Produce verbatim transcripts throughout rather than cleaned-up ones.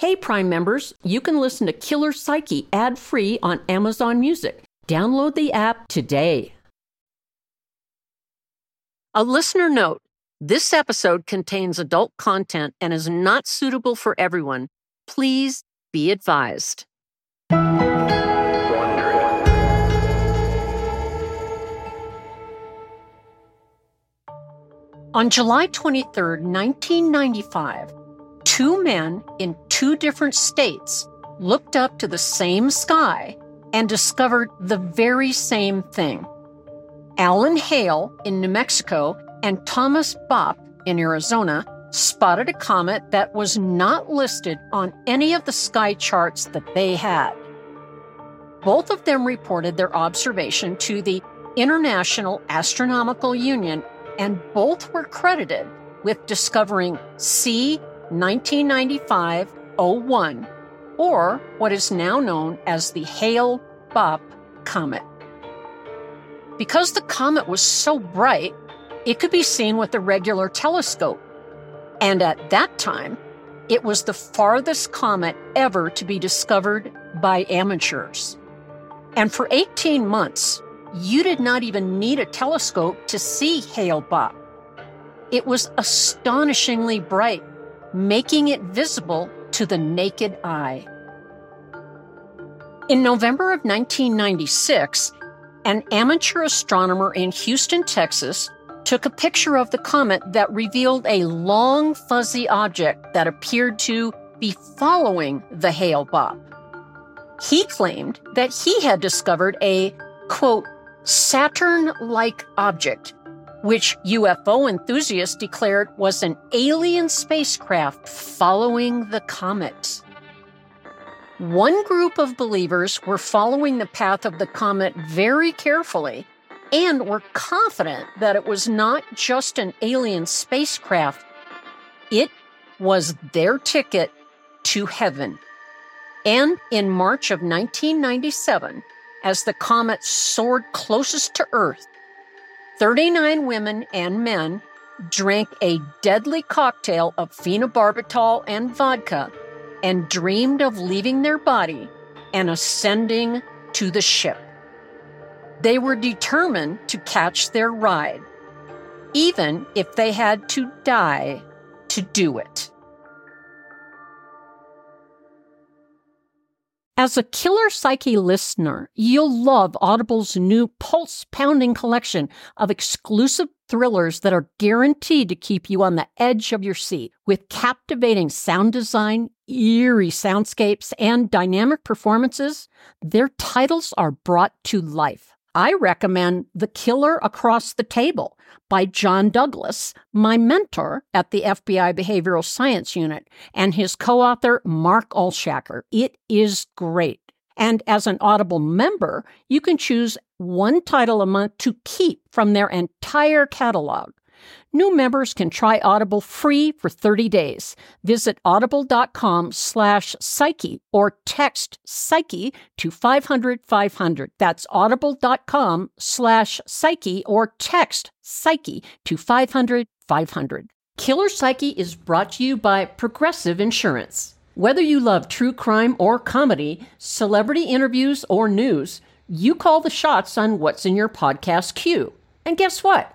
Hey, Prime members, you can listen to Killer Psyche ad-free on Amazon Music. Download the app today. A listener note. This episode contains adult content and is not suitable for everyone. Please be advised. On July twenty-third, nineteen ninety-five, two men in two different states looked up to the same sky and discovered the very same thing. Alan Hale in New Mexico and Thomas Bopp in Arizona spotted a comet that was not listed on any of the sky charts that they had. Both of them reported their observation to the International Astronomical Union, and both were credited with discovering C nineteen ninety-five oh one, or what is now known as the Hale-Bopp comet. Because the comet was so bright, it could be seen with a regular telescope, and at that time, it was the farthest comet ever to be discovered by amateurs. And for eighteen months, you did not even need a telescope to see Hale-Bopp. It was astonishingly bright, making it visible to the naked eye. In November of nineteen ninety-six, an amateur astronomer in Houston, Texas, took a picture of the comet that revealed a long, fuzzy object that appeared to be following the Hale-Bopp. He claimed that he had discovered a, quote, Saturn-like object, which U F O enthusiasts declared was an alien spacecraft following the comet. One group of believers were following the path of the comet very carefully and were confident that it was not just an alien spacecraft. It was their ticket to heaven. And in March of nineteen ninety-seven, as the comet soared closest to Earth, thirty-nine women and men drank a deadly cocktail of phenobarbital and vodka and dreamed of leaving their body and ascending to the ship. They were determined to catch their ride, even if they had to die to do it. As a Killer Psyche listener, you'll love Audible's new pulse-pounding collection of exclusive thrillers that are guaranteed to keep you on the edge of your seat. With captivating sound design, eerie soundscapes, and dynamic performances, their titles are brought to life. I recommend The Killer Across the Table by John Douglas, my mentor at the F B I Behavioral Science Unit, and his co-author, Mark Olshacker. It is great. And as an Audible member, you can choose one title a month to keep from their entire catalog. New members can try Audible free for thirty days. Visit audible.com slash psyche or text psyche to five hundred five hundred. That's audible.com slash psyche or text psyche to five hundred five hundred. Killer Psyche is brought to you by Progressive Insurance. Whether you love true crime or comedy, celebrity interviews or news, you call the shots on what's in your podcast queue. And guess what?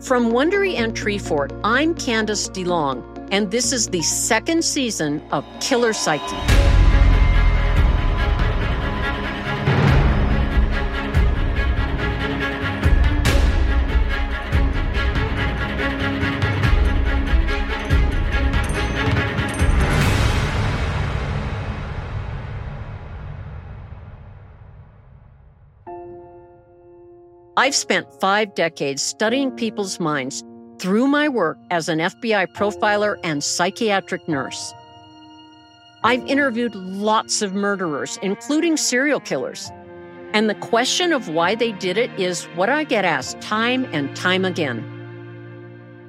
From Wondery and Treefort, I'm Candice DeLong, and this is the second season of Killer Psyche. I've spent five decades studying people's minds through my work as an F B I profiler and psychiatric nurse. I've interviewed lots of murderers, including serial killers. And the question of why they did it is what I get asked time and time again.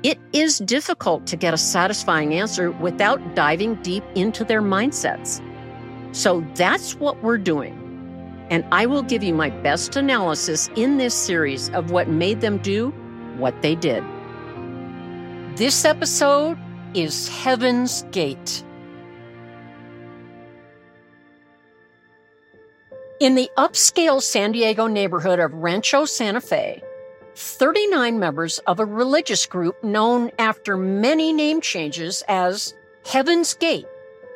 It is difficult to get a satisfying answer without diving deep into their mindsets. So that's what we're doing. And I will give you my best analysis in this series of what made them do what they did. This episode is Heaven's Gate. In the upscale San Diego neighborhood of Rancho Santa Fe, thirty-nine members of a religious group known after many name changes as Heaven's Gate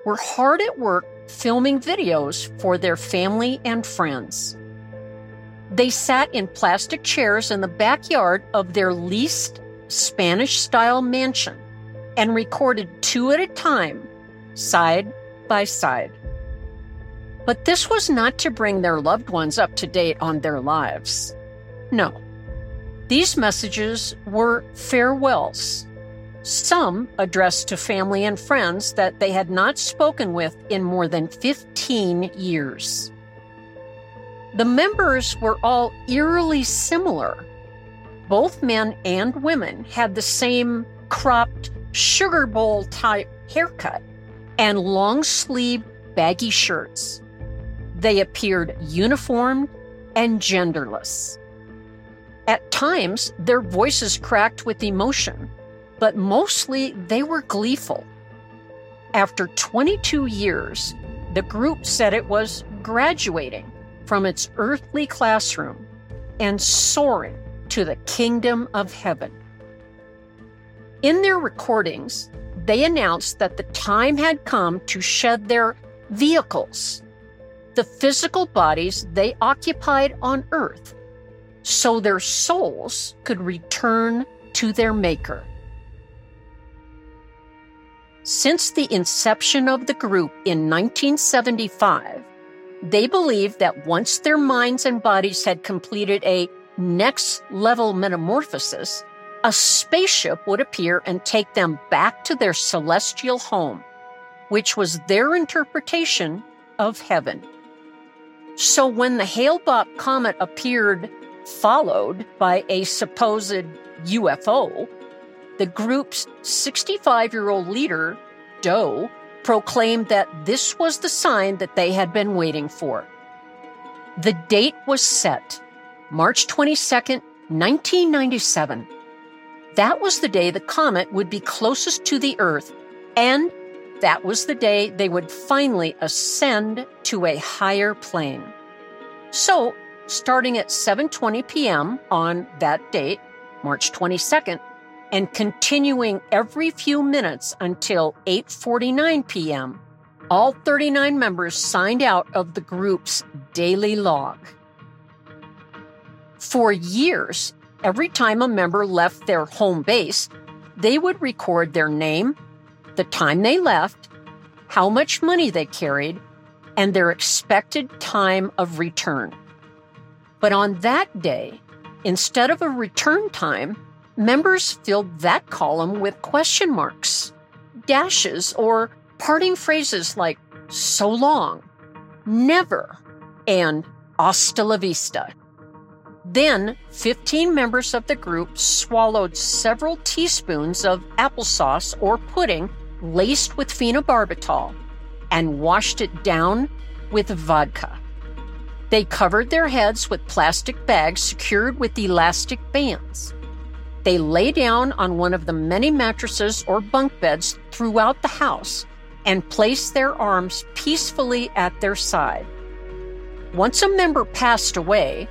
were hard at work filming videos for their family and friends. They sat in plastic chairs in the backyard of their leased Spanish-style mansion and recorded two at a time, side by side. But this was not to bring their loved ones up to date on their lives. No. These messages were farewells, some addressed to family and friends that they had not spoken with in more than fifteen years. The members were all eerily similar. Both men and women had the same cropped sugar bowl type haircut and long-sleeved baggy shirts. They appeared uniformed and genderless. At times, their voices cracked with emotion, but mostly they were gleeful. After twenty-two years, the group said it was graduating from its earthly classroom and soaring to the kingdom of heaven. In their recordings, they announced that the time had come to shed their vehicles, the physical bodies they occupied on earth, so their souls could return to their maker. Since the inception of the group in nineteen seventy-five, they believed that once their minds and bodies had completed a next-level metamorphosis, a spaceship would appear and take them back to their celestial home, which was their interpretation of heaven. So when the Hale-Bopp comet appeared, followed by a supposed U F O, the group's sixty-five-year-old leader, Do, proclaimed that this was the sign that they had been waiting for. The date was set, March twenty-second, nineteen ninety-seven. That was the day the comet would be closest to the Earth, and that was the day they would finally ascend to a higher plane. So, starting at seven twenty p.m. on that date, March twenty-second, and continuing every few minutes until eight forty-nine p.m., all thirty-nine members signed out of the group's daily log. For years, every time a member left their home base, they would record their name, the time they left, how much money they carried, and their expected time of return. But on that day, instead of a return time, members filled that column with question marks, dashes, or parting phrases like so long, never, and hasta la vista. Then, fifteen members of the group swallowed several teaspoons of applesauce or pudding laced with phenobarbital and washed it down with vodka. They covered their heads with plastic bags secured with elastic bands. They lay down on one of the many mattresses or bunk beds throughout the house and placed their arms peacefully at their side. Once a member passed away,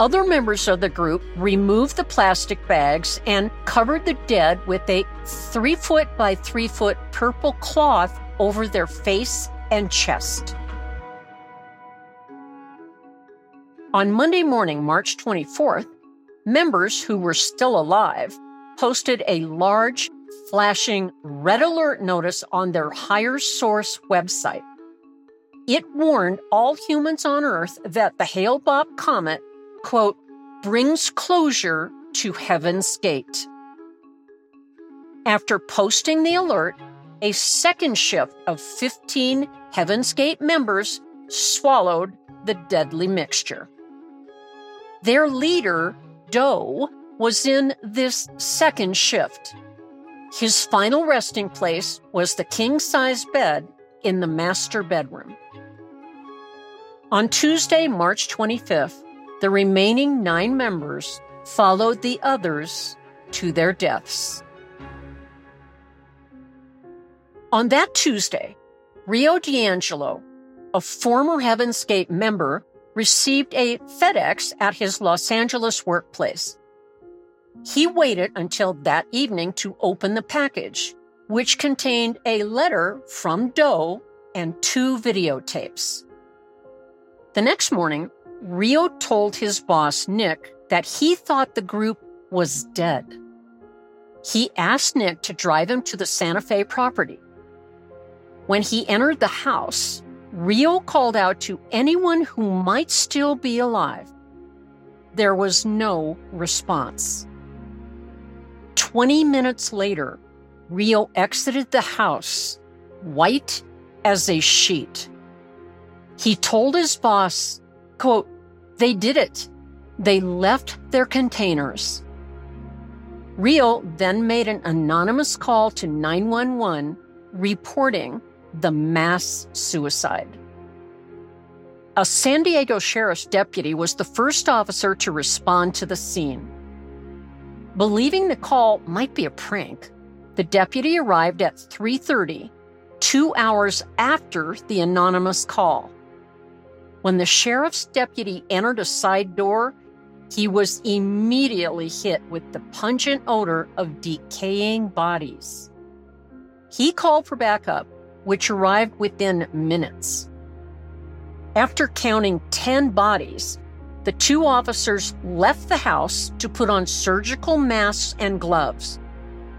other members of the group removed the plastic bags and covered the dead with a three foot by three foot purple cloth over their face and chest. On Monday morning, March twenty-fourth, members who were still alive posted a large, flashing red alert notice on their Higher Source website. It warned all humans on Earth that the Hale-Bopp comet, quote, brings closure to Heaven's Gate. After posting the alert, a second shift of fifteen Heaven's Gate members swallowed the deadly mixture. Their leader, Do, was in this second shift. His final resting place was the king-size bed in the master bedroom. On Tuesday, March twenty-fifth, the remaining nine members followed the others to their deaths. On that Tuesday, Rio D'Angelo, a former Heaven's Gate member, received a FedEx at his Los Angeles workplace. He waited until that evening to open the package, which contained a letter from Doe and two videotapes. The next morning, Rio told his boss, Nick, that he thought the group was dead. He asked Nick to drive him to the Santa Fe property. When he entered the house, Rio called out to anyone who might still be alive. There was no response. Twenty minutes later, Rio exited the house, white as a sheet. He told his boss, quote, "They did it. They left their containers." Rio then made an anonymous call to nine one one, reporting the mass suicide. A San Diego sheriff's deputy was the first officer to respond to the scene. Believing the call might be a prank, the deputy arrived at three thirty, two hours after the anonymous call. When the sheriff's deputy entered a side door, he was immediately hit with the pungent odor of decaying bodies. He called for backup, which arrived within minutes. After counting ten bodies, the two officers left the house to put on surgical masks and gloves.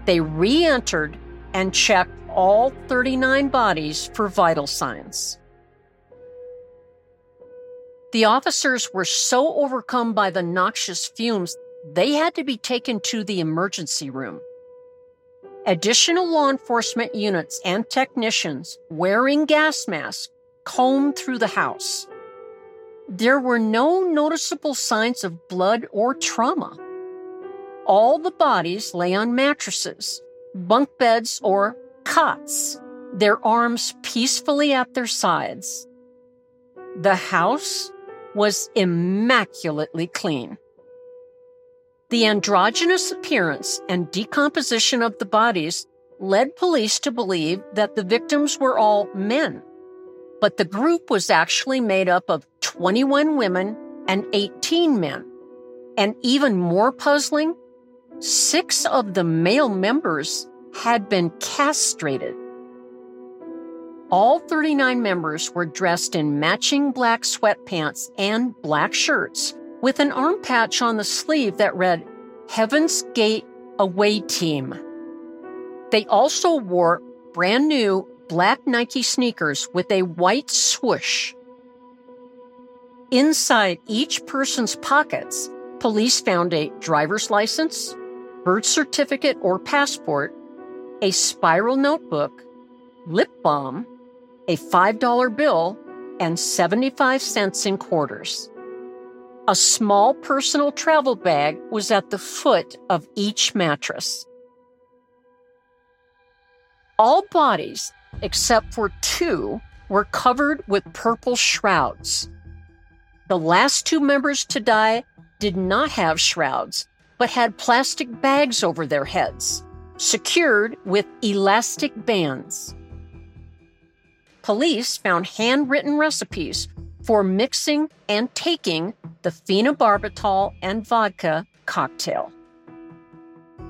They re-entered and checked all thirty-nine bodies for vital signs. The officers were so overcome by the noxious fumes, they had to be taken to the emergency room. Additional law enforcement units and technicians wearing gas masks combed through the house. There were no noticeable signs of blood or trauma. All the bodies lay on mattresses, bunk beds, or cots, their arms peacefully at their sides. The house was immaculately clean. The androgynous appearance and decomposition of the bodies led police to believe that the victims were all men, but the group was actually made up of twenty-one women and eighteen men. And even more puzzling, six of the male members had been castrated. All thirty-nine members were dressed in matching black sweatpants and black shirts with an arm patch on the sleeve that read, Heaven's Gate Away Team. They also wore brand new black Nike sneakers with a white swoosh. Inside each person's pockets, police found a driver's license, birth certificate or passport, a spiral notebook, lip balm, a five dollar bill, and seventy-five cents in quarters. A small personal travel bag was at the foot of each mattress. All bodies, except for two, were covered with purple shrouds. The last two members to die did not have shrouds, but had plastic bags over their heads, secured with elastic bands. Police found handwritten recipes for mixing and taking the phenobarbital and vodka cocktail.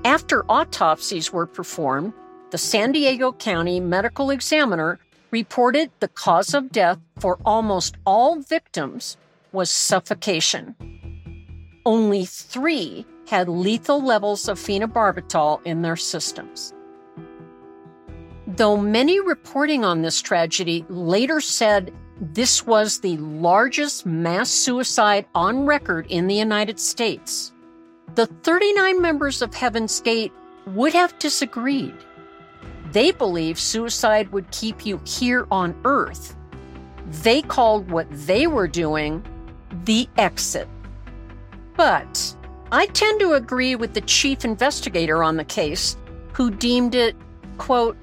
After autopsies were performed, the San Diego County Medical Examiner reported the cause of death for almost all victims was suffocation. Only three had lethal levels of phenobarbital in their systems. Though many reporting on this tragedy later said this was the largest mass suicide on record in the United States, the thirty-nine members of Heaven's Gate would have disagreed. They believed suicide would keep you here on Earth. They called what they were doing the exit. But I tend to agree with the chief investigator on the case, who deemed it, quote,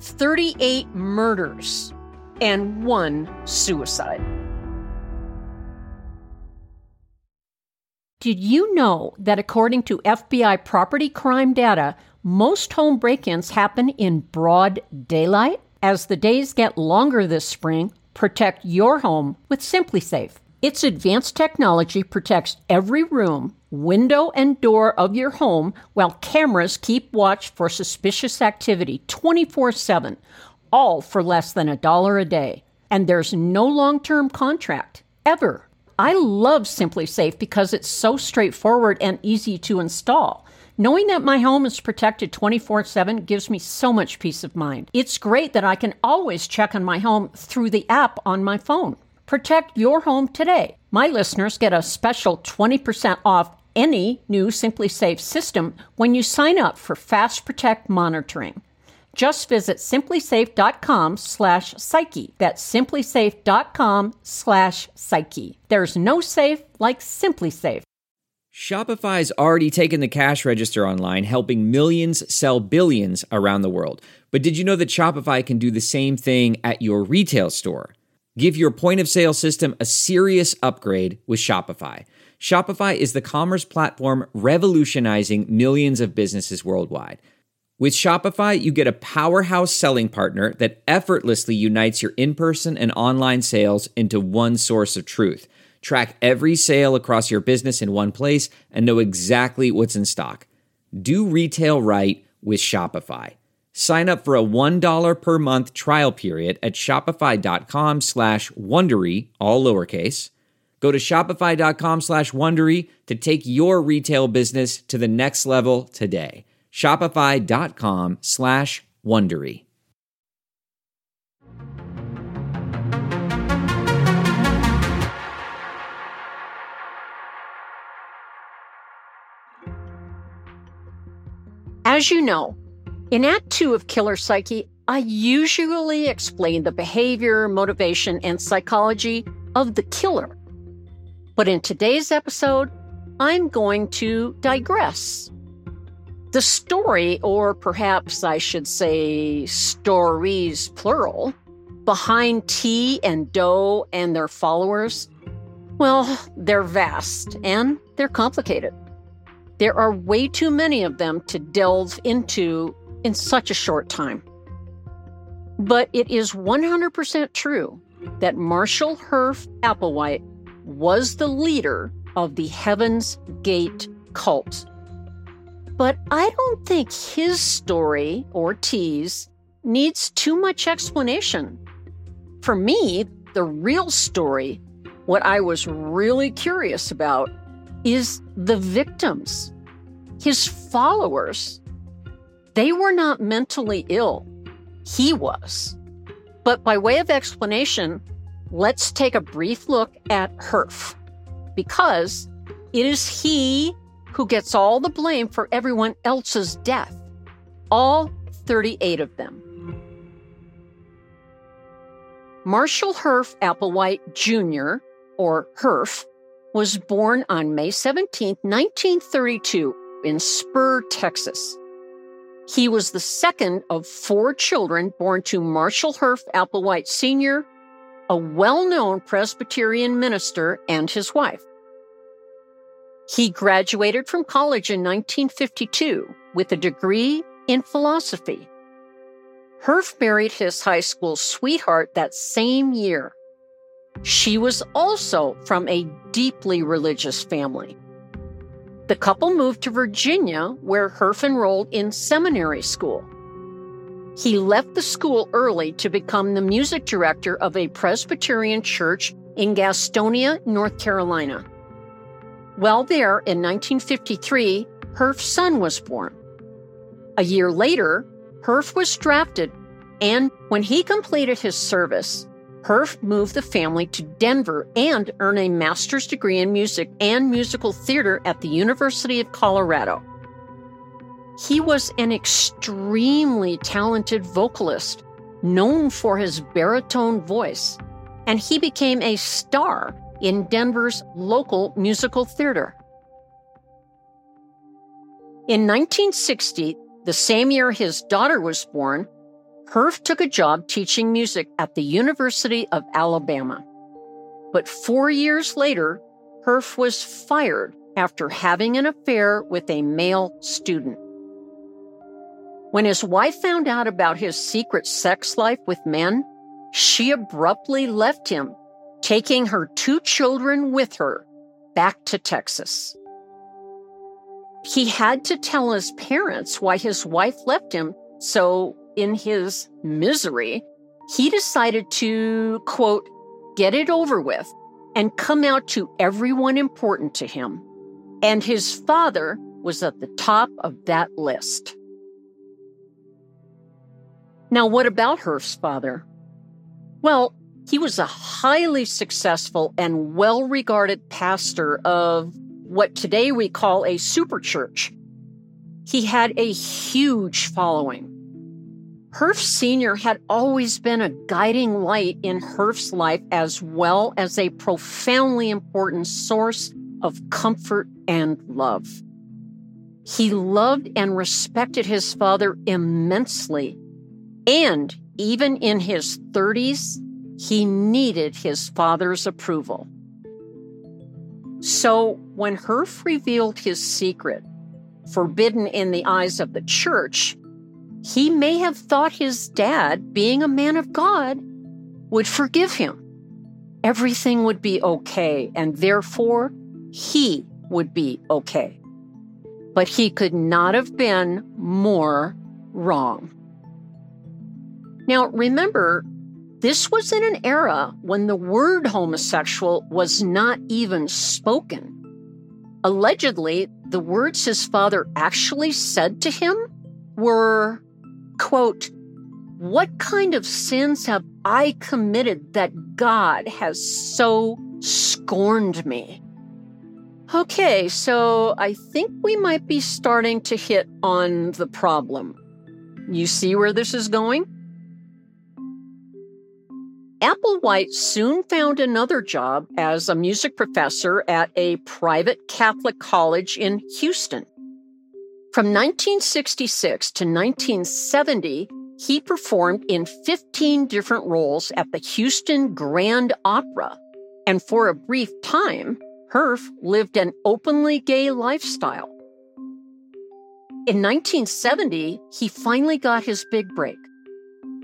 thirty-eight murders and one suicide. Did you know that according to F B I property crime data, most home break-ins happen in broad daylight? As the days get longer this spring, protect your home with SimpliSafe. Its advanced technology protects every room, window, and door of your home, while cameras keep watch for suspicious activity twenty-four seven, all for less than a dollar a day. And there's no long-term contract, ever. I love SimpliSafe because it's so straightforward and easy to install. Knowing that my home is protected twenty-four seven gives me so much peace of mind. It's great that I can always check on my home through the app on my phone. Protect your home today. My listeners get a special twenty percent off any new SimpliSafe system when you sign up for Fast Protect monitoring. Just visit simplysafe.com slash psyche. That's simplysafe.com slash psyche. There's no safe like SimpliSafe. Shopify's already taken the cash register online, helping millions sell billions around the world. But did you know that Shopify can do the same thing at your retail store? Give your point-of-sale system a serious upgrade with Shopify. Shopify is the commerce platform revolutionizing millions of businesses worldwide. With Shopify, you get a powerhouse selling partner that effortlessly unites your in-person and online sales into one source of truth. Track every sale across your business in one place and know exactly what's in stock. Do retail right with Shopify. Sign up for a one dollar per month trial period at shopify.com slash Wondery, all lowercase. Go to shopify.com slash Wondery to take your retail business to the next level today. Shopify.com slash Wondery. As you know, in Act two of Killer Psyche, I usually explain the behavior, motivation, and psychology of the killer. But in today's episode, I'm going to digress. The story, or perhaps I should say stories, plural, behind Ti and Do and their followers, well, they're vast and they're complicated. There are way too many of them to delve into in such a short time. But it is one hundred percent true that Marshall Herff Applewhite was the leader of the Heaven's Gate cult. But I don't think his story, or Ti's, needs too much explanation. For me, the real story, what I was really curious about, is the victims, his followers. They were not mentally ill. He was. But by way of explanation, let's take a brief look at Herff, because it is he who gets all the blame for everyone else's death, all thirty-eight of them. Marshall Herff Applewhite Junior, or Herff, was born on May seventeenth, nineteen thirty-two, in Spur, Texas. He was the second of four children born to Marshall Herff Applewhite Senior, a well-known Presbyterian minister, and his wife. He graduated from college in nineteen fifty-two with a degree in philosophy. Herff married his high school sweetheart that same year. She was also from a deeply religious family. The couple moved to Virginia, where Herff enrolled in seminary school. He left the school early to become the music director of a Presbyterian church in Gastonia, North Carolina. While there, in nineteen fifty-three, Herff's son was born. A year later, Herff was drafted, and when he completed his service, Herff moved the family to Denver and earned a master's degree in music and musical theater at the University of Colorado. He was an extremely talented vocalist, known for his baritone voice, and he became a star in Denver's local musical theater. In nineteen sixty, the same year his daughter was born, Herff took a job teaching music at the University of Alabama. But four years later, Herff was fired after having an affair with a male student. When his wife found out about his secret sex life with men, she abruptly left him, taking her two children with her back to Texas. He had to tell his parents why his wife left him, so in his misery, he decided to, quote, get it over with and come out to everyone important to him. And his father was at the top of that list. Now, what about Herff's father? Well, he was a highly successful and well-regarded pastor of what today we call a superchurch. He had a huge following. Herff Senior had always been a guiding light in Herff's life, as well as a profoundly important source of comfort and love. He loved and respected his father immensely, and even in his thirties, he needed his father's approval. So when Herff revealed his secret, forbidden in the eyes of the church, he may have thought his dad, being a man of God, would forgive him. Everything would be okay, and therefore he would be okay. But he could not have been more wrong. Now, remember, this was in an era when the word homosexual was not even spoken. Allegedly, the words his father actually said to him were, quote, "What kind of sins have I committed that God has so scorned me?" Okay, so I think we might be starting to hit on the problem. You see where this is going? Applewhite soon found another job as a music professor at a private Catholic college in Houston. From nineteen sixty-six to nineteen seventy, he performed in fifteen different roles at the Houston Grand Opera, and for a brief time, Herff lived an openly gay lifestyle. In nineteen seventy, he finally got his big break.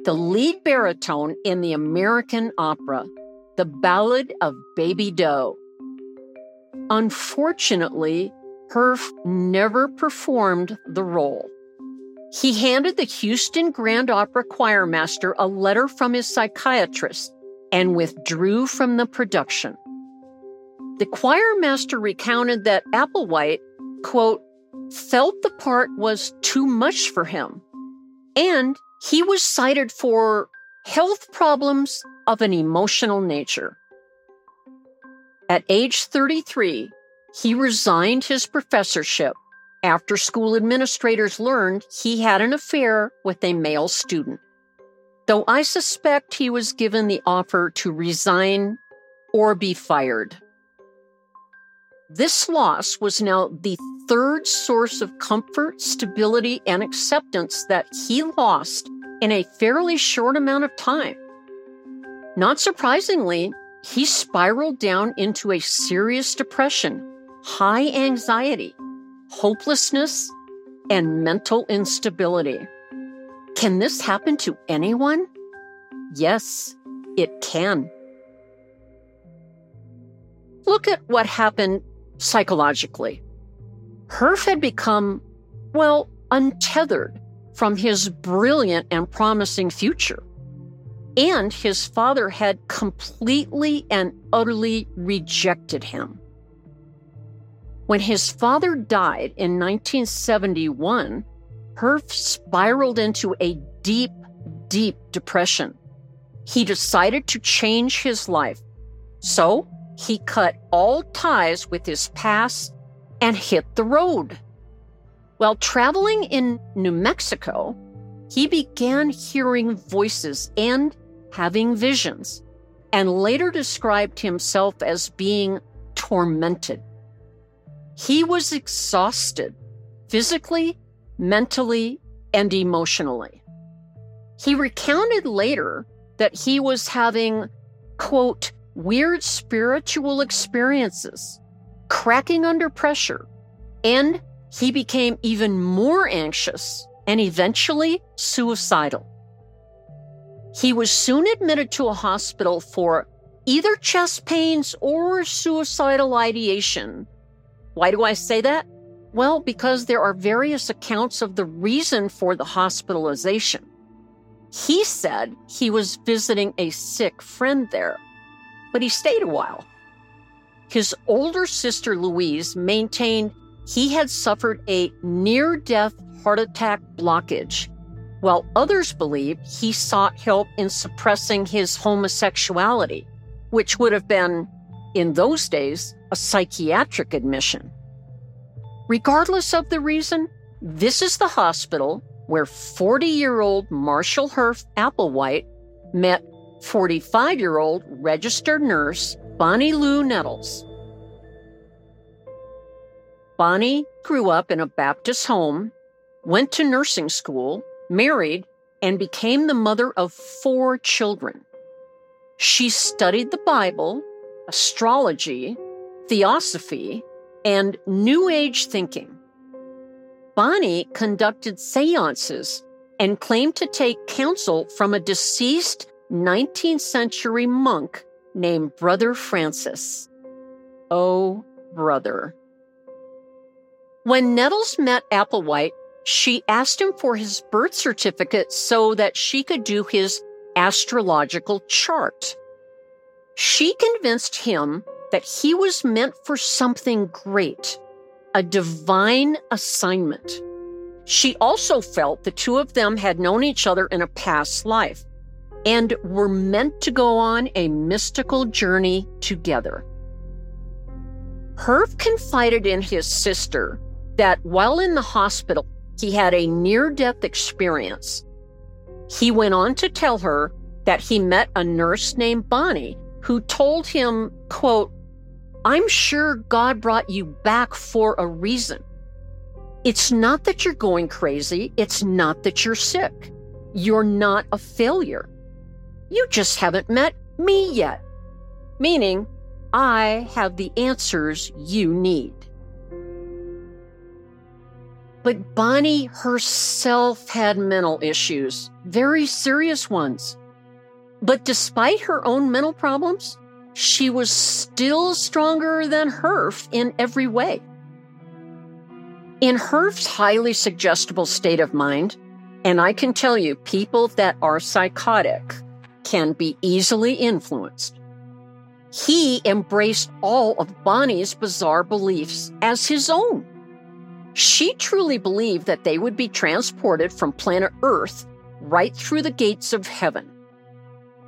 The lead baritone in the American opera, The Ballad of Baby Do. Unfortunately, Herff never performed the role. He handed the Houston Grand Opera choirmaster a letter from his psychiatrist and withdrew from the production. The choirmaster recounted that Applewhite, quote, felt the part was too much for him, and he was cited for health problems of an emotional nature. At age thirty-three, he resigned his professorship after school administrators learned he had an affair with a male student, though I suspect he was given the offer to resign or be fired. This loss was now the third source of comfort, stability, and acceptance that he lost in a fairly short amount of time. Not surprisingly, he spiraled down into a serious depression, high anxiety, hopelessness, and mental instability. Can this happen to anyone? Yes, it can. Look at what happened psychologically. Herff had become, well, untethered from his brilliant and promising future. And his father had completely and utterly rejected him. When his father died in nineteen seventy-one, Herff spiraled into a deep, deep depression. He decided to change his life. So he cut all ties with his past and hit the road. While traveling in New Mexico, he began hearing voices and having visions, and later described himself as being tormented. He was exhausted physically, mentally, and emotionally. He recounted later that he was having, quote, weird spiritual experiences, cracking under pressure, and he became even more anxious and eventually suicidal. He was soon admitted to a hospital for either chest pains or suicidal ideation. Why do I say that? Well, because there are various accounts of the reason for the hospitalization. He said he was visiting a sick friend there, but he stayed a while. His older sister, Louise, maintained he had suffered a near-death heart attack blockage, while others believed he sought help in suppressing his homosexuality, which would have been, in those days, a psychiatric admission. Regardless of the reason, this is the hospital where forty-year-old Marshall Herff Applewhite met forty-five-year-old registered nurse Bonnie Lou Nettles. Bonnie grew up in a Baptist home, went to nursing school, married, and became the mother of four children. She studied the Bible, astrology, theosophy, and New Age thinking. Bonnie conducted seances and claimed to take counsel from a deceased nineteenth century monk named Brother Francis. Oh, brother. When Nettles met Applewhite, she asked him for his birth certificate so that she could do his astrological chart. She convinced him that he was meant for something great, a divine assignment. She also felt the two of them had known each other in a past life and were meant to go on a mystical journey together. Herff confided in his sister that while in the hospital, he had a near-death experience. He went on to tell her that he met a nurse named Bonnie who told him, quote, I'm sure God brought you back for a reason. It's not that you're going crazy. It's not that you're sick. You're not a failure. You just haven't met me yet. Meaning, I have the answers you need. But Bonnie herself had mental issues, very serious ones. But despite her own mental problems, she was still stronger than Herff in every way. In Herff's highly suggestible state of mind, and I can tell you, people that are psychotic can be easily influenced, he embraced all of Bonnie's bizarre beliefs as his own. She truly believed that they would be transported from planet Earth right through the gates of heaven.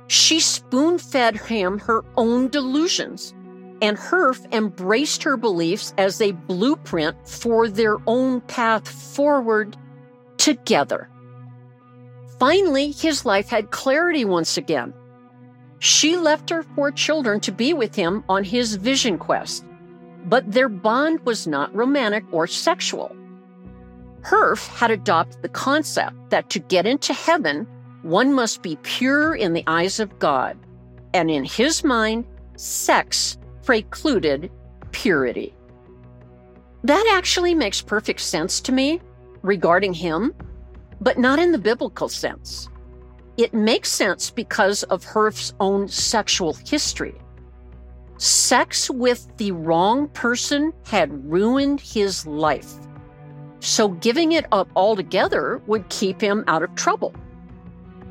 She spoon-fed him her own delusions, and Herff embraced her beliefs as a blueprint for their own path forward together. Finally, his life had clarity once again. She left her four children to be with him on his vision quest, but their bond was not romantic or sexual. Herff had adopted the concept that to get into heaven, one must be pure in the eyes of God, and in his mind, sex precluded purity. That actually makes perfect sense to me regarding him, but not in the biblical sense. It makes sense because of Herff's own sexual history. Sex with the wrong person had ruined his life, so giving it up altogether would keep him out of trouble.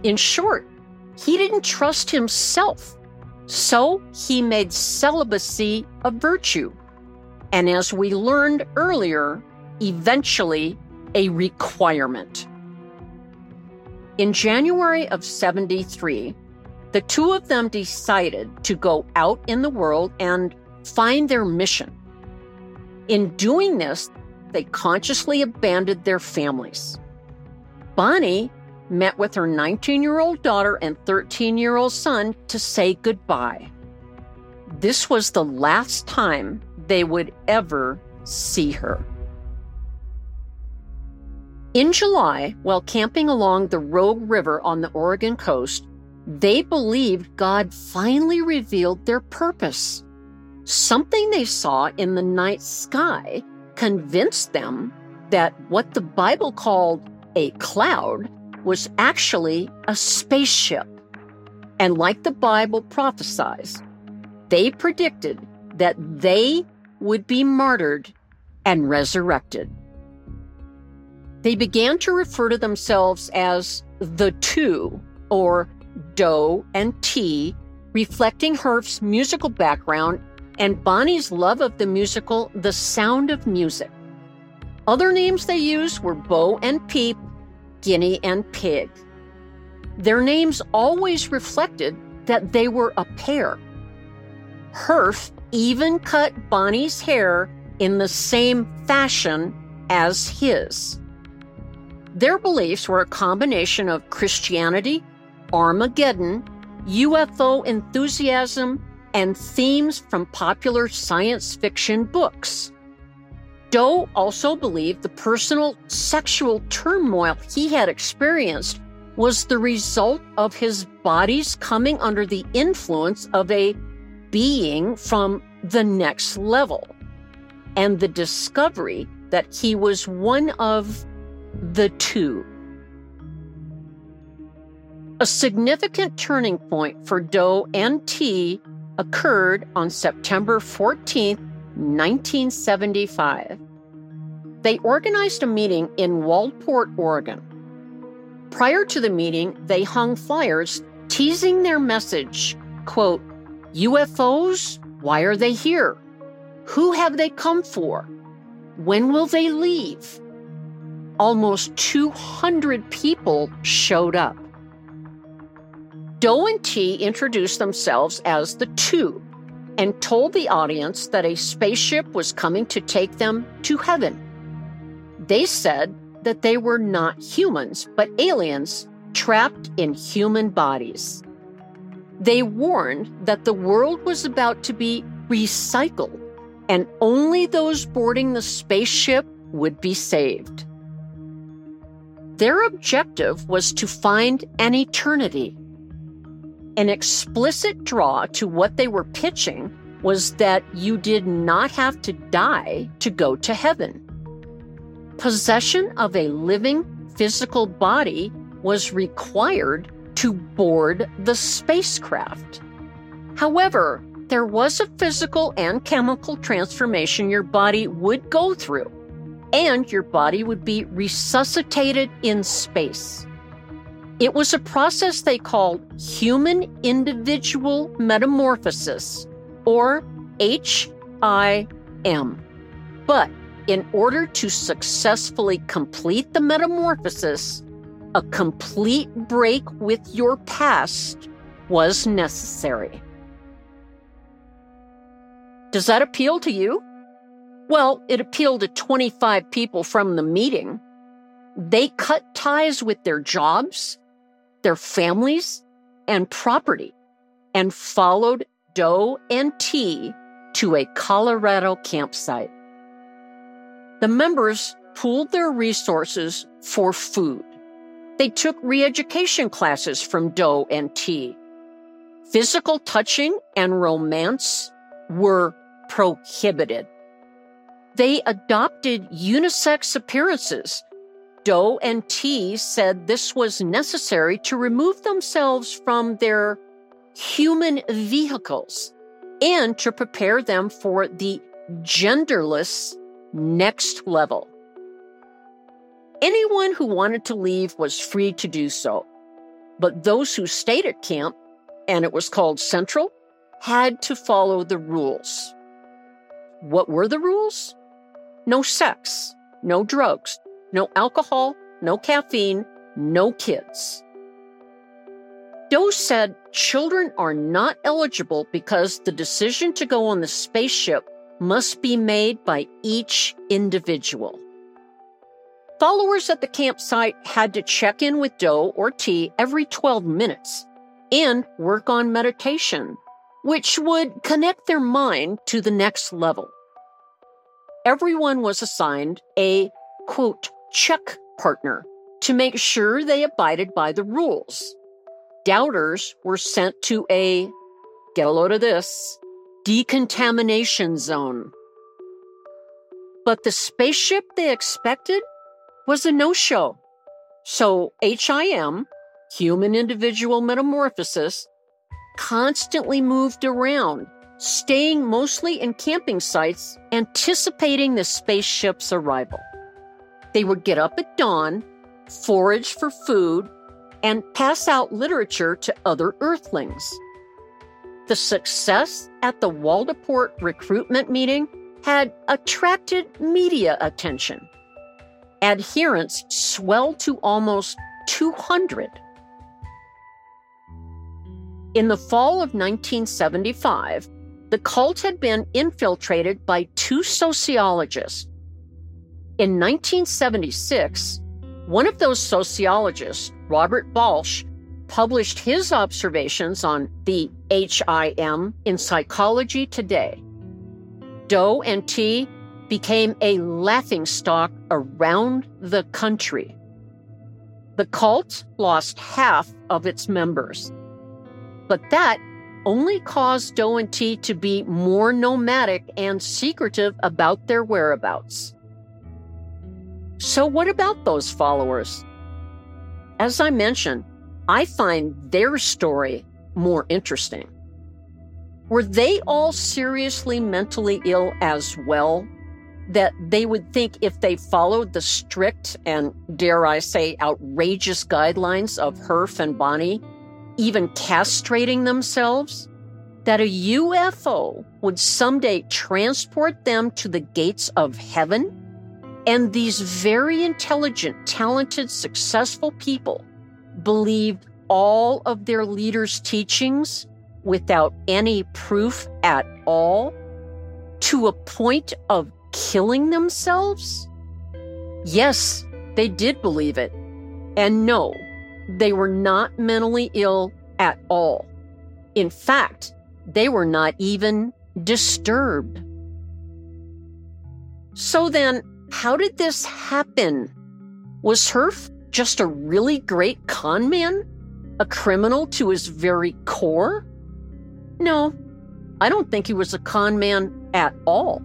In short, he didn't trust himself, so he made celibacy a virtue, and as we learned earlier, eventually a requirement. In January of seventy-three, the two of them decided to go out in the world and find their mission. In doing this, They consciously abandoned their families. Bonnie met with her nineteen-year-old daughter and thirteen-year-old son to say goodbye. This was the last time they would ever see her. In July, while camping along the Rogue River on the Oregon coast, they believed God finally revealed their purpose. Something they saw in the night sky convinced them that what the Bible called a cloud was actually a spaceship. And like the Bible prophesies, they predicted that they would be martyred and resurrected. They began to refer to themselves as the Two, or Do and Ti, reflecting Herff's musical background and Bonnie's love of the musical The Sound of Music. Other names they used were Bo and Peep, Guinea and Pig. Their names always reflected that they were a pair. Herff even cut Bonnie's hair in the same fashion as his. Their beliefs were a combination of Christianity, Armageddon, U F O enthusiasm, and themes from popular science fiction books. Doe also believed the personal sexual turmoil he had experienced was the result of his body's coming under the influence of a being from the next level, and the discovery that he was one of the Two. A significant turning point for Doe and T occurred on September fourteenth, nineteen seventy-five. They organized a meeting in Waldport, Oregon. Prior to the meeting, they hung flyers teasing their message, quote, U F Os? Why are they here? Who have they come for? When will they leave? Almost two hundred people showed up. Doe and T introduced themselves as the Two and told the audience that a spaceship was coming to take them to heaven. They said that they were not humans, but aliens trapped in human bodies. They warned that the world was about to be recycled and only those boarding the spaceship would be saved. Their objective was to find an eternity. An explicit draw to what they were pitching was that you did not have to die to go to heaven. Possession of a living physical body was required to board the spacecraft. However, there was a physical and chemical transformation your body would go through, and your body would be resuscitated in space. It was a process they called Human Individual Metamorphosis, or H I M. But in order to successfully complete the metamorphosis, a complete break with your past was necessary. Does that appeal to you? Well, it appealed to twenty-five people from the meeting. They cut ties with their jobs, their families, and property, and followed Doe and T to a Colorado campsite. The members pooled their resources for food. They took re-education classes from Doe and T. Physical touching and romance were prohibited. They adopted unisex appearances. Doe and T said this was necessary to remove themselves from their human vehicles and to prepare them for the genderless next level. Anyone who wanted to leave was free to do so, but those who stayed at camp, and it was called Central, had to follow the rules. What were the rules? No sex, no drugs, no alcohol, no caffeine, no kids. Doe said children are not eligible because the decision to go on the spaceship must be made by each individual. Followers at the campsite had to check in with Do or Ti every twelve minutes and work on meditation, which would connect their mind to the next level. Everyone was assigned a, quote, check partner to make sure they abided by the rules. Doubters were sent to a, get a load of this, decontamination zone. But the spaceship they expected was a no-show. So H I M, Human Individual Metamorphosis, constantly moved around, staying mostly in camping sites, anticipating the spaceship's arrival. They would get up at dawn, forage for food, and pass out literature to other Earthlings. The success at the Waldport recruitment meeting had attracted media attention. Adherents swelled to almost two hundred. In the fall of nineteen seventy-five, the cult had been infiltrated by two sociologists. In nineteen seventy-six, one of those sociologists, Robert Balch, published his observations on the H I M in Psychology Today. Do and Ti became a laughingstock around the country. The cult lost half of its members. But that only caused Do and Ti to be more nomadic and secretive about their whereabouts. So what about those followers? As I mentioned, I find their story more interesting. Were they all seriously mentally ill as well, that they would think if they followed the strict and, dare I say, outrageous guidelines of Herff and Bonnie, even castrating themselves, that a U F O would someday transport them to the gates of heaven? And these very intelligent, talented, successful people believed all of their leaders' teachings without any proof at all, to a point of killing themselves? Yes, they did believe it. And no, they were not mentally ill at all. In fact, they were not even disturbed. So then, how did this happen? Was Herff just a really great con man? A criminal to his very core? No, I don't think he was a con man at all.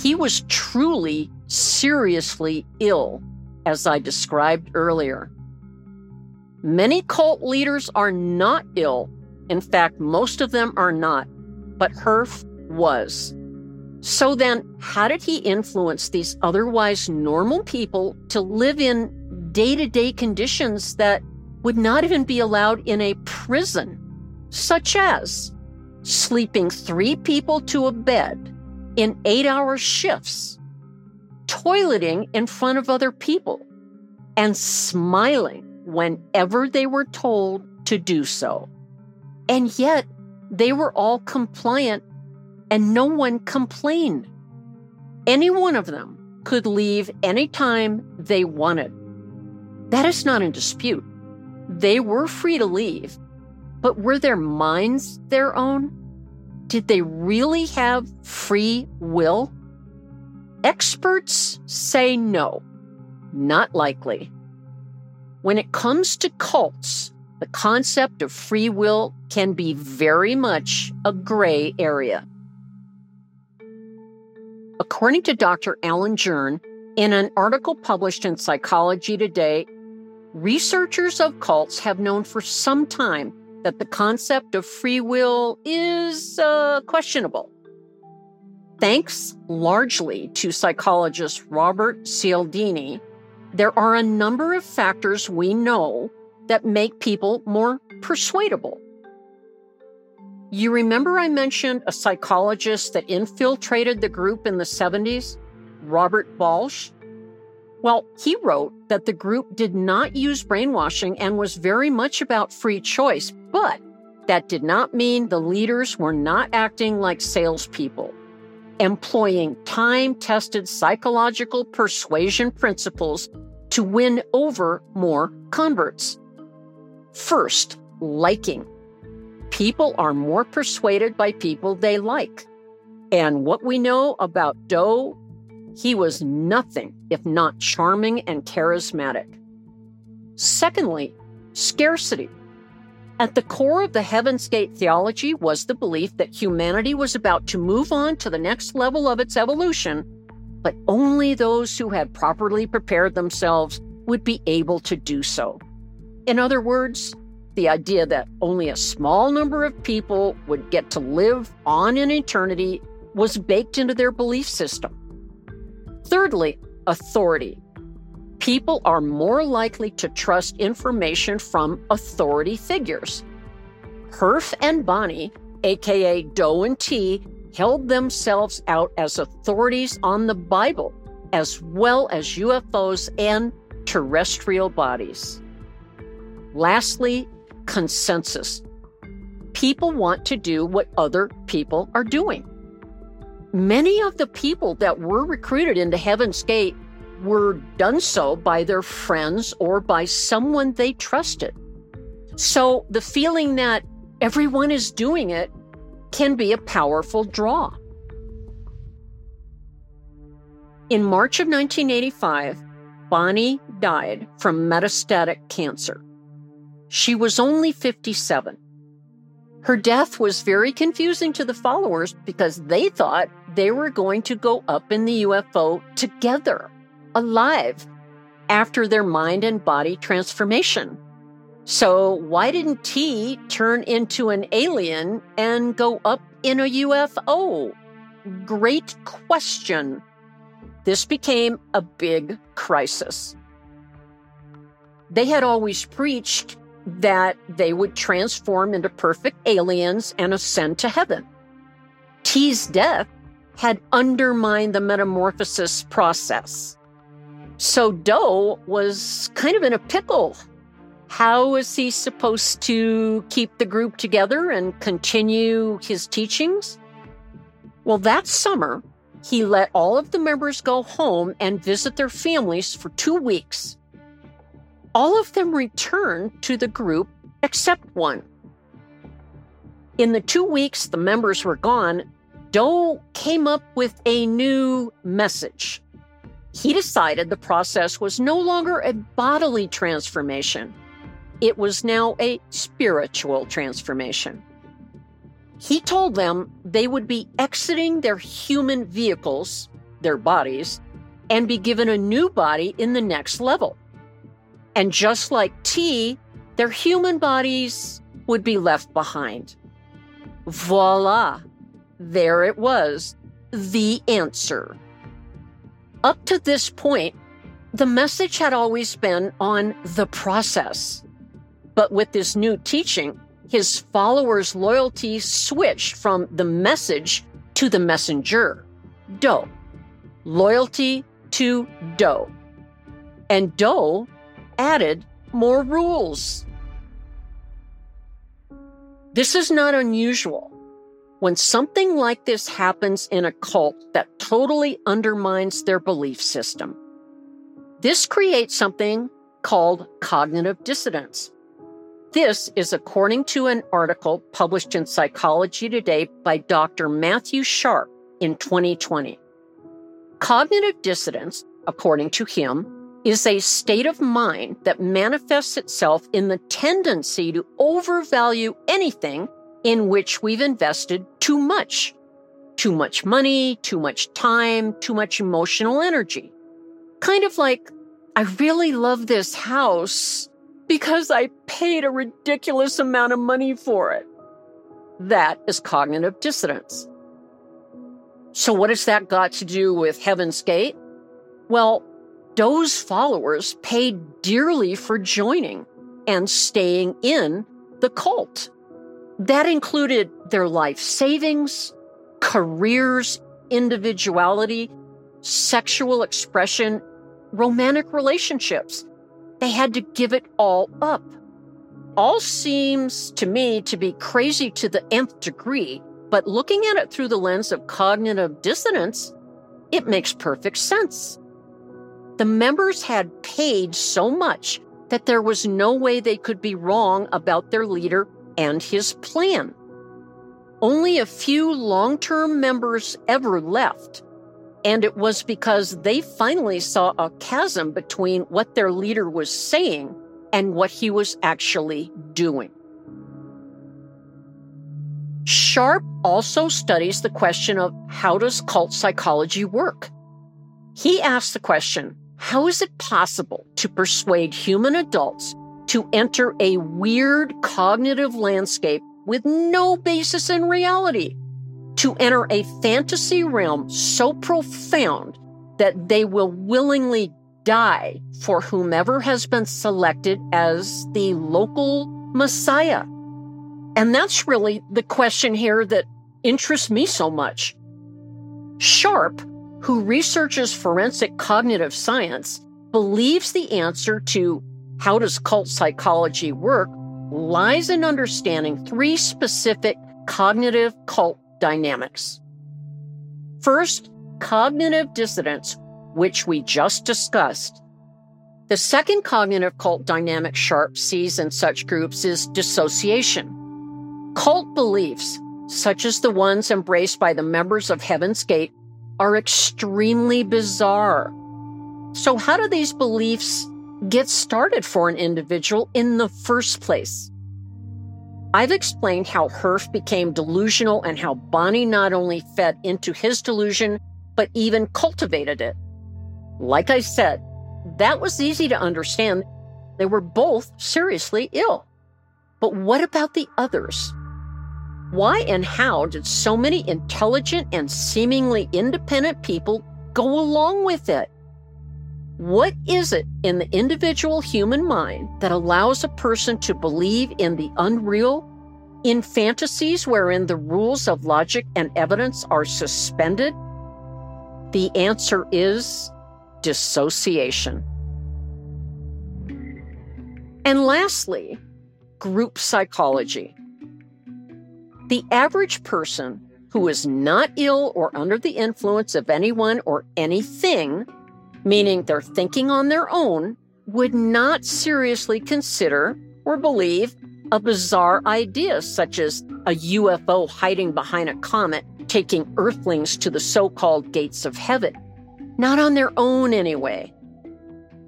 He was truly, seriously ill, as I described earlier. Many cult leaders are not ill. In fact, most of them are not. But Herff was. So then, how did he influence these otherwise normal people to live in day-to-day conditions that would not even be allowed in a prison, such as sleeping three people to a bed in eight-hour shifts, toileting in front of other people, and smiling whenever they were told to do so? And yet, they were all compliant, and no one complained. Any one of them could leave any time they wanted. That is not in dispute. They were free to leave, but were their minds their own? Did they really have free will? Experts say no, not likely. When it comes to cults, the concept of free will can be very much a gray area. According to Doctor Alan Jern, in an article published in Psychology Today, researchers of cults have known for some time that the concept of free will is uh, questionable. Thanks largely to psychologist Robert Cialdini, there are a number of factors we know that make people more persuadable. You remember I mentioned a psychologist that infiltrated the group in the seventies, Robert Balch? Well, he wrote that the group did not use brainwashing and was very much about free choice, but that did not mean the leaders were not acting like salespeople. employing time-tested psychological persuasion principles to win over more converts. First, liking. People are more persuaded by people they like. And what we know about Do, he was nothing if not charming and charismatic. Secondly, scarcity. At the core of the Heaven's Gate theology was the belief that humanity was about to move on to the next level of its evolution, but only those who had properly prepared themselves would be able to do so. In other words, the idea that only a small number of people would get to live on in eternity was baked into their belief system. Thirdly, authority. People are more likely to trust information from authority figures. Herff and Bonnie, aka Do and Ti, held themselves out as authorities on the Bible, as well as U F Os and terrestrial bodies. Lastly, consensus. People want to do what other people are doing. Many of the people that were recruited into Heaven's Gate were done so by their friends or by someone they trusted. So the feeling that everyone is doing it can be a powerful draw. In March of nineteen eighty-five, Bonnie died from metastatic cancer. She was only fifty-seven. Her death was very confusing to the followers because they thought they were going to go up in the U F O together, alive, after their mind and body transformation. So why didn't T turn into an alien and go up in a U F O? Great question. This became a big crisis. They had always preached that they would transform into perfect aliens and ascend to heaven. T's death had undermined the metamorphosis process. So Do was kind of in a pickle. How is he supposed to keep the group together and continue his teachings? Well, that summer, he let all of the members go home and visit their families for two weeks. All of them returned to the group except one. In the two weeks the members were gone, Do came up with a new message. He decided the process was no longer a bodily transformation. It was now a spiritual transformation. He told them they would be exiting their human vehicles, their bodies, and be given a new body in the next level. And just like T, their human bodies would be left behind. Voila, there it was, the answer. Up to this point, the message had always been on the process. But with this new teaching, his followers' loyalty switched from the message to the messenger, Do. Loyalty to Do. And Do added more rules. This is not unusual. When something like this happens in a cult that totally undermines their belief system, this creates something called cognitive dissonance. This is according to an article published in Psychology Today by Doctor Matthew Sharp in twenty twenty. Cognitive dissonance, according to him, is a state of mind that manifests itself in the tendency to overvalue anything in which we've invested too much. Too much money, too much time, too much emotional energy. Kind of like, I really love this house because I paid a ridiculous amount of money for it. That is cognitive dissonance. So what has that got to do with Heaven's Gate? Well, Do's followers paid dearly for joining and staying in the cult. That included their life savings, careers, individuality, sexual expression, romantic relationships. They had to give it all up. All seems to me to be crazy to the nth degree But looking at it through the lens of cognitive dissonance, it makes perfect sense. The members had paid so much that there was no way they could be wrong about their leader and his plan. Only a few long-term members ever left, and it was because they finally saw a chasm between what their leader was saying and what he was actually doing. Sharp also studies the question of how does cult psychology work? He asks the question, how is it possible to persuade human adults to enter a weird cognitive landscape with no basis in reality, to enter a fantasy realm so profound that they will willingly die for whomever has been selected as the local messiah? And that's really the question here that interests me so much. Sharp, who researches forensic cognitive science, believes the answer to how does cult psychology work lies in understanding three specific cognitive cult dynamics. First, cognitive dissonance, which we just discussed. The second cognitive cult dynamic Sharp sees in such groups is dissociation. Cult beliefs, such as the ones embraced by the members of Heaven's Gate, are extremely bizarre. So how do these beliefs get started for an individual in the first place? I've explained how Herff became delusional and how Bonnie not only fed into his delusion, but even cultivated it. Like I said, that was easy to understand. They were both seriously ill. But what about the others? Why and how did so many intelligent and seemingly independent people go along with it? What is it in the individual human mind that allows a person to believe in the unreal, in fantasies wherein the rules of logic and evidence are suspended? The answer is dissociation. And lastly, group psychology. The average person who is not ill or under the influence of anyone or anything, meaning they're thinking on their own, would not seriously consider or believe a bizarre idea such as a U F O hiding behind a comet taking earthlings to the so-called gates of heaven. Not on their own anyway.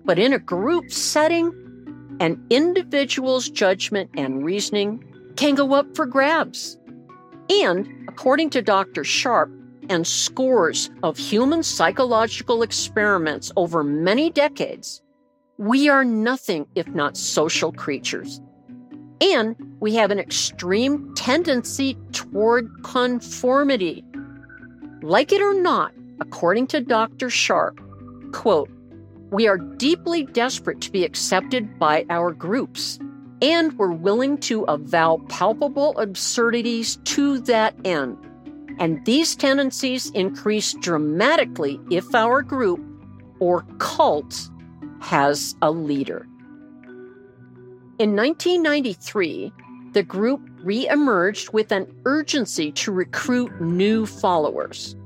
But in a group setting, an individual's judgment and reasoning can go up for grabs. And, according to Doctor Sharp and scores of human psychological experiments over many decades, we are nothing if not social creatures. And we have an extreme tendency toward conformity. Like it or not, according to Doctor Sharp, quote, we are deeply desperate to be accepted by our groups, and we're willing to avow palpable absurdities to that end. And these tendencies increase dramatically if our group or cult has a leader. In nineteen ninety-three, the group re-emerged with an urgency to recruit new followers.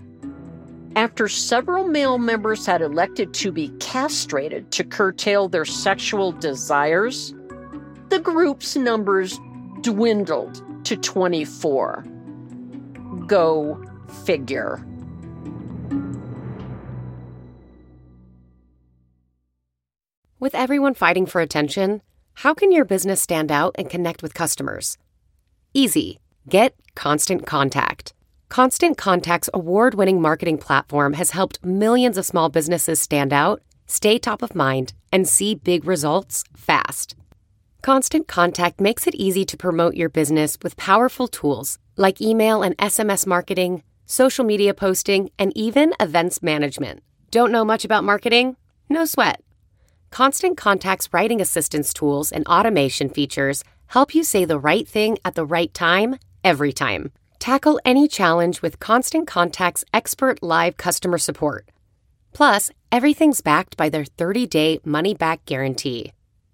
After several male members had elected to be castrated to curtail their sexual desires, the group's numbers dwindled to twenty-four. Go figure. With everyone fighting for attention, how can your business stand out and connect with customers? Easy. Get Constant Contact. Constant Contact's award-winning marketing platform has helped millions of small businesses stand out, stay top of mind, and see big results fast. Constant Contact makes it easy to promote your business with powerful tools like email and S M S marketing, social media posting, and even events management. Don't know much about marketing? No sweat. Constant Contact's writing assistance tools and automation features help you say the right thing at the right time, every time. Tackle any challenge with Constant Contact's expert live customer support. Plus, everything's backed by their thirty-day money-back guarantee.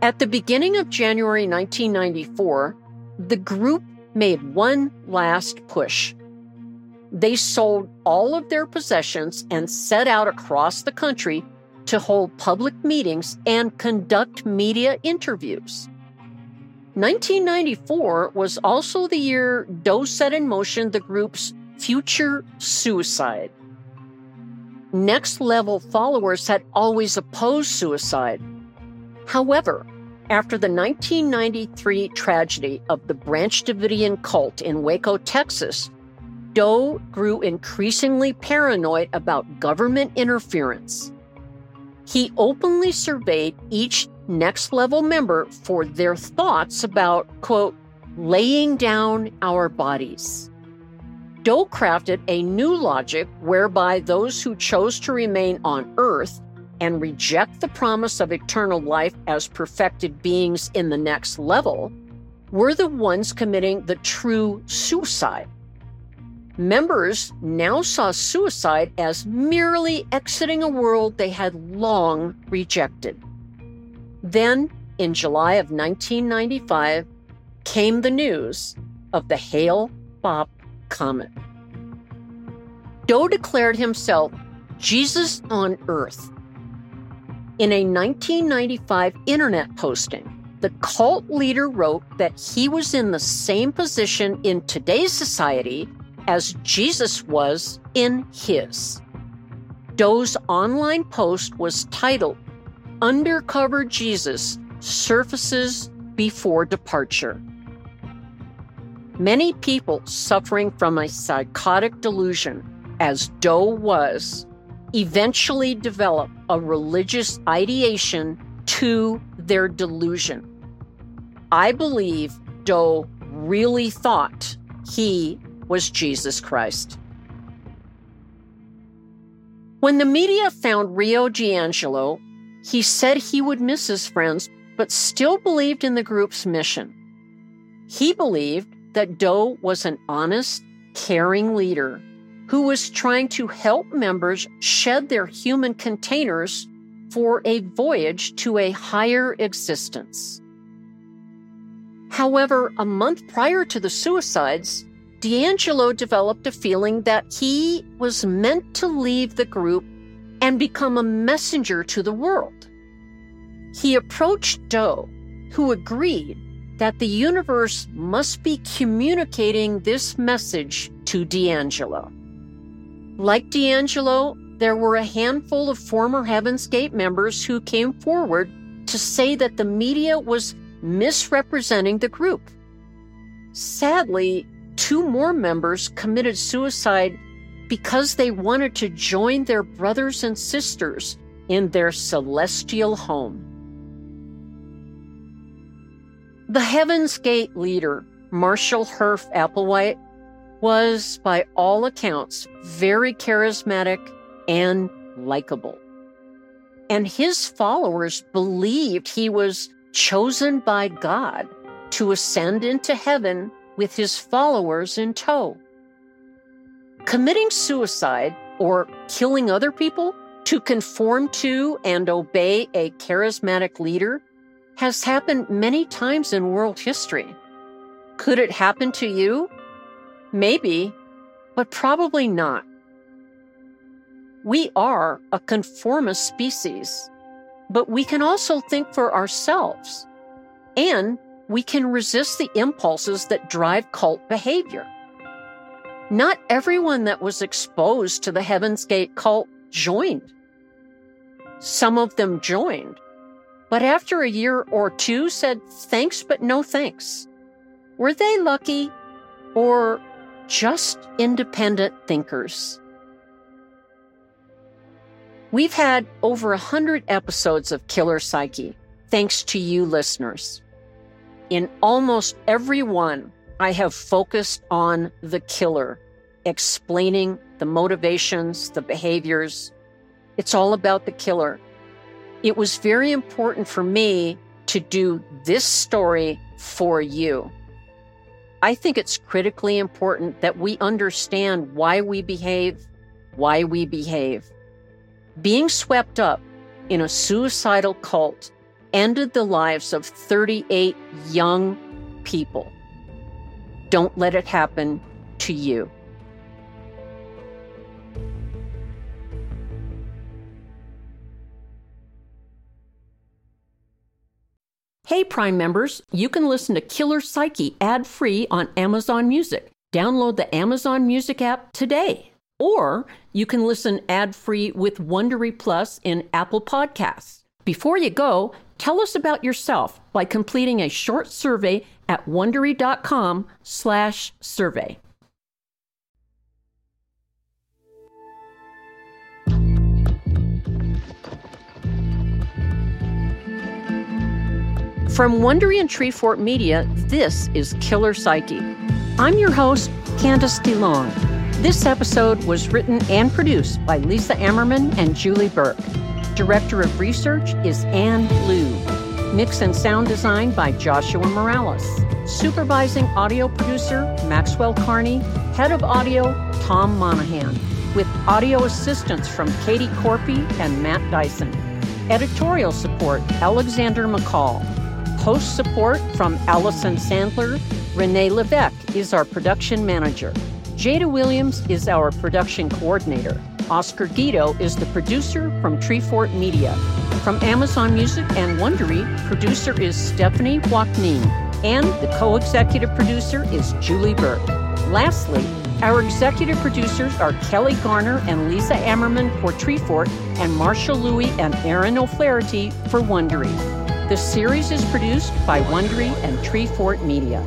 At the beginning of January nineteen ninety-four, the group made one last push. They sold all of their possessions and set out across the country to hold public meetings and conduct media interviews. nineteen ninety-four was also the year Doe set in motion the group's Future Suicide. Next Level followers had always opposed suicide. However, after the nineteen ninety-three tragedy of the Branch Davidian cult in Waco, Texas, Doe grew increasingly paranoid about government interference. He openly surveyed each Next Level member for their thoughts about, quote, laying down our bodies. Doe crafted a new logic whereby those who chose to remain on Earth and reject the promise of eternal life as perfected beings in the next level, were the ones committing the true suicide. Members now saw suicide as merely exiting a world they had long rejected. Then, in July of nineteen ninety-five, came the news of the Hale-Bopp comet. Doe declared himself Jesus on Earth. In a nineteen ninety-five internet posting, the cult leader wrote that he was in the same position in today's society as Jesus was in his. Doe's online post was titled, Undercover Jesus Surfaces Before Departure. Many people suffering from a psychotic delusion, as Doe was, eventually develop a religious ideation to their delusion. I believe Doe really thought he was Jesus Christ. When the media found Rio D'Angelo, he said he would miss his friends, but still believed in the group's mission. He believed that Doe was an honest, caring leader who was trying to help members shed their human containers for a voyage to a higher existence. However, a month prior to the suicides, D'Angelo developed a feeling that he was meant to leave the group and become a messenger to the world. He approached Doe, who agreed that the universe must be communicating this message to D'Angelo. Like D'Angelo, there were a handful of former Heaven's Gate members who came forward to say that the media was misrepresenting the group. Sadly, two more members committed suicide because they wanted to join their brothers and sisters in their celestial home. The Heaven's Gate leader, Marshall Herff Applewhite, was, by all accounts, very charismatic and likable. And his followers believed he was chosen by God to ascend into heaven with his followers in tow. Committing suicide or killing other people to conform to and obey a charismatic leader has happened many times in world history. Could it happen to you? Maybe, but probably not. We are a conformist species, but we can also think for ourselves, and we can resist the impulses that drive cult behavior. Not everyone that was exposed to the Heaven's Gate cult joined. Some of them joined, but after a year or two said thanks but no thanks. Were they lucky or just independent thinkers? We've had over a hundred episodes of Killer Psyche, thanks to you listeners. In almost every one, I have focused on the killer, explaining the motivations, the behaviors. It's all about the killer. It was very important for me to do this story for you. I think it's critically important that we understand why we behave, why we behave. Being swept up in a suicidal cult ended the lives of thirty-eight young people. Don't let it happen to you. Hey, Prime members, you can listen to Killer Psyche ad-free on Amazon Music. Download the Amazon Music app today. Or you can listen ad-free with Wondery Plus in Apple Podcasts. Before you go, tell us about yourself by completing a short survey at Wondery.com slash survey. From Wondery and Treefort Media, this is Killer Psyche. I'm your host, Candice DeLong. This episode was written and produced by Lisa Ammerman and Julie Burke. Director of Research is Anne Liu. Mix and sound design by Joshua Morales. Supervising audio producer, Maxwell Carney. Head of audio, Tom Monahan. With audio assistance from Katie Corpy and Matt Dyson. Editorial support, Alexander McCall. Host support from Allison Sandler. Renee Levesque is our production manager. Jada Williams is our production coordinator. Oscar Guido is the producer from Treefort Media. From Amazon Music and Wondery, producer is Stephanie Wachneen, and the co-executive producer is Julie Burke. Lastly, our executive producers are Kelly Garner and Lisa Ammerman for Treefort, and Marshall Louie and Aaron O'Flaherty for Wondery. The series is produced by Wondery and Treefort Media.